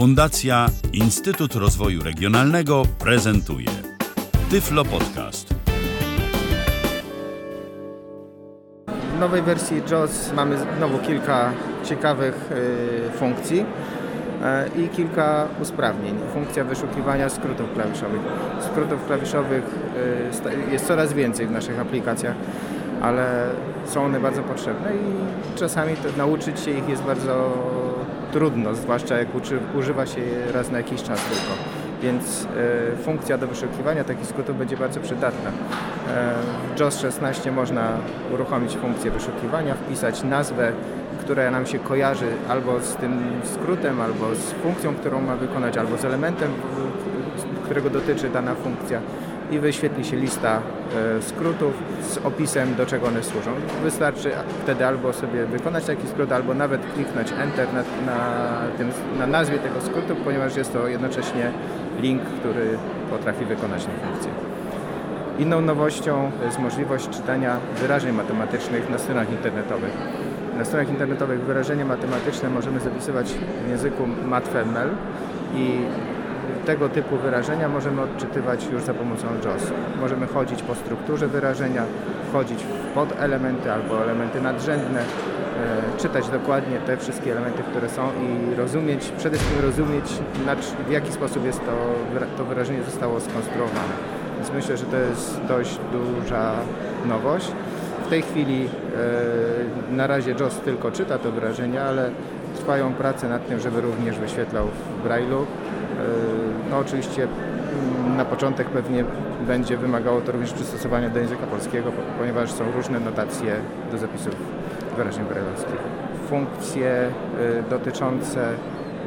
Fundacja Instytut Rozwoju Regionalnego prezentuje Tyflo Podcast. W nowej wersji JAWS mamy znowu kilka ciekawych funkcji i kilka usprawnień. Funkcja wyszukiwania skrótów klawiszowych. Skrótów klawiszowych jest coraz więcej w naszych aplikacjach, ale są one bardzo potrzebne i czasami nauczyć się ich jest bardzo trudno, zwłaszcza jak używa się je raz na jakiś czas tylko. Więc funkcja do wyszukiwania takich skrótów będzie bardzo przydatna. W JAWS 16 można uruchomić funkcję wyszukiwania, wpisać nazwę, która nam się kojarzy albo z tym skrótem, albo z funkcją, którą ma wykonać, albo z elementem, którego dotyczy dana funkcja, i wyświetli się lista skrótów z opisem, do czego one służą. Wystarczy wtedy albo sobie wykonać taki skrót, albo nawet kliknąć Enter na nazwie tego skrótu, ponieważ jest to jednocześnie link, który potrafi wykonać tę funkcję. Inną nowością jest możliwość czytania wyrażeń matematycznych na stronach internetowych. Na stronach internetowych wyrażenie matematyczne możemy zapisywać w języku MathML i tego typu wyrażenia możemy odczytywać już za pomocą JAWS. Możemy chodzić po strukturze wyrażenia, wchodzić w podelementy albo elementy nadrzędne, czytać dokładnie te wszystkie elementy, które są i rozumieć, przede wszystkim rozumieć, w jaki sposób jest to wyrażenie zostało skonstruowane. Więc myślę, że to jest dość duża nowość. W tej chwili na razie JAWS tylko czyta to wyrażenie, ale trwają prace nad tym, żeby również wyświetlał w Braille'u. No oczywiście na początek pewnie będzie wymagało to również przystosowania do języka polskiego, ponieważ są różne notacje do zapisów wyrażeń brailleowskich. Funkcje dotyczące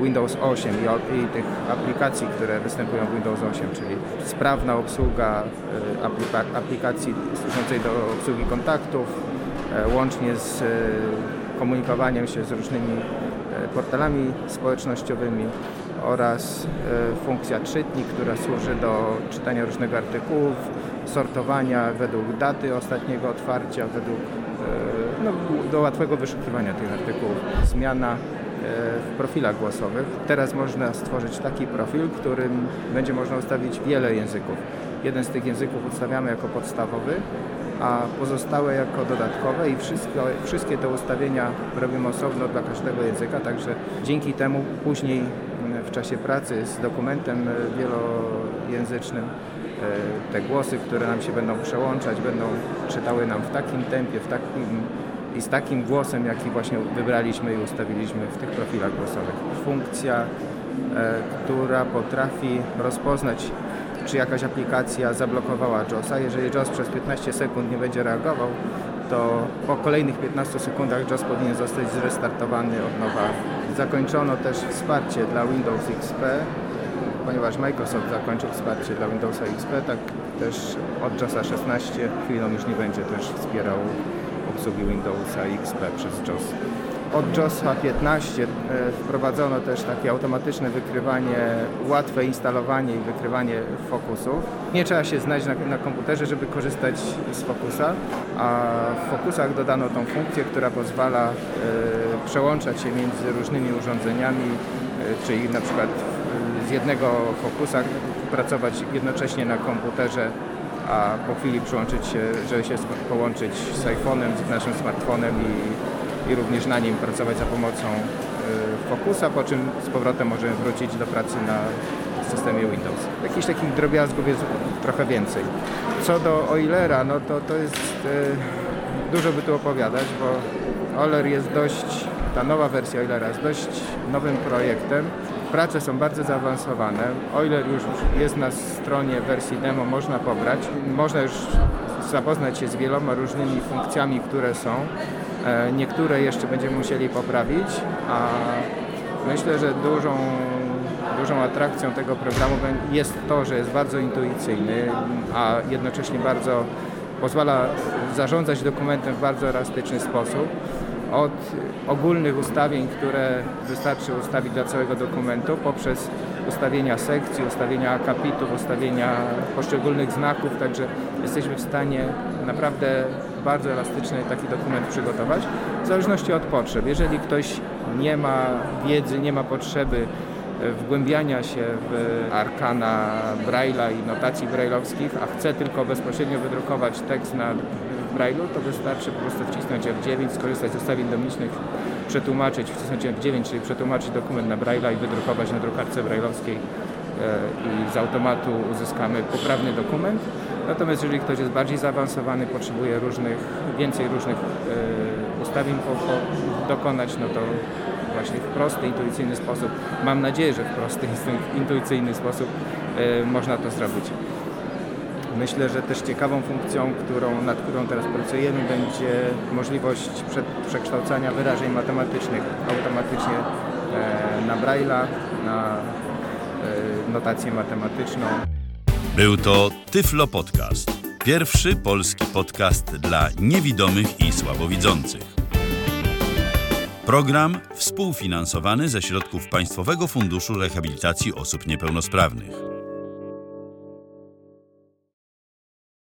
Windows 8 i tych aplikacji, które występują w Windows 8, czyli sprawna obsługa aplikacji służącej do obsługi kontaktów, łącznie z komunikowaniem się z różnymi portalami społecznościowymi, oraz funkcja czytnik, która służy do czytania różnych artykułów, sortowania według daty ostatniego otwarcia, do łatwego wyszukiwania tych artykułów. Zmiana w profilach głosowych. Teraz można stworzyć taki profil, którym będzie można ustawić wiele języków. Jeden z tych języków ustawiamy jako podstawowy, a pozostałe jako dodatkowe i wszystkie te ustawienia robimy osobno dla każdego języka, także dzięki temu później w czasie pracy z dokumentem wielojęzycznym te głosy, które nam się będą przełączać, będą czytały nam w takim tempie, i z takim głosem, jaki właśnie wybraliśmy i ustawiliśmy w tych profilach głosowych. Funkcja, która potrafi rozpoznać, czy jakaś aplikacja zablokowała JAWS-a. Jeżeli JAWS przez 15 sekund nie będzie reagował, to po kolejnych 15 sekundach JAWS powinien zostać zrestartowany od nowa. Zakończono też wsparcie dla Windows XP, ponieważ Microsoft zakończył wsparcie dla Windowsa XP, tak też od JAWS-a 16 chwilą już nie będzie też wspierał obsługi Windowsa XP przez JAWS. Od JAWS-a 15 wprowadzono też takie automatyczne wykrywanie, łatwe instalowanie i wykrywanie fokusów. Nie trzeba się znać na komputerze, żeby korzystać z fokusa, a w fokusach dodano tą funkcję, która pozwala przełączać się między różnymi urządzeniami, czyli na przykład z jednego fokusa pracować jednocześnie na komputerze, a po chwili przyłączyć się, żeby się połączyć z iPhone'em, z naszym smartfonem i również na nim pracować za pomocą fokusa, po czym z powrotem możemy wrócić do pracy na systemie Windows. Jakichś takich drobiazgów jest trochę więcej. Co do Eulera, no to jest dużo by tu opowiadać, bo Euler ta nowa wersja Eulera jest dość nowym projektem. Prace są bardzo zaawansowane. Euler już jest na stronie wersji demo, można pobrać. Można już zapoznać się z wieloma różnymi funkcjami, które są. Niektóre jeszcze będziemy musieli poprawić, a myślę, że dużą atrakcją tego programu jest to, że jest bardzo intuicyjny, a jednocześnie bardzo pozwala zarządzać dokumentem w bardzo elastyczny sposób. Od ogólnych ustawień, które wystarczy ustawić dla całego dokumentu, poprzez ustawienia sekcji, ustawienia akapitów, ustawienia poszczególnych znaków, także jesteśmy w stanie naprawdę bardzo elastyczny taki dokument przygotować, w zależności od potrzeb. Jeżeli ktoś nie ma wiedzy, nie ma potrzeby wgłębiania się w arkana Braille'a i notacji brajlowskich, a chce tylko bezpośrednio wydrukować tekst na Braille'u, to wystarczy po prostu wcisnąć F9, skorzystać z ustawień domnicznych, przetłumaczyć, wcisnąć F9, czyli przetłumaczyć dokument na Braille'a i wydrukować na drukarce brajlowskiej i z automatu uzyskamy poprawny dokument. Natomiast jeżeli ktoś jest bardziej zaawansowany, potrzebuje więcej różnych ustawień dokonać, no to właśnie w prosty, intuicyjny sposób, mam nadzieję, że w prosty, intuicyjny sposób można to zrobić. Myślę, że też ciekawą funkcją, nad którą teraz pracujemy, będzie możliwość przekształcania wyrażeń matematycznych automatycznie na Braille'a, na notację matematyczną. Był to Tyflo Podcast. Pierwszy polski podcast dla niewidomych i słabowidzących. Program współfinansowany ze środków Państwowego Funduszu Rehabilitacji Osób Niepełnosprawnych.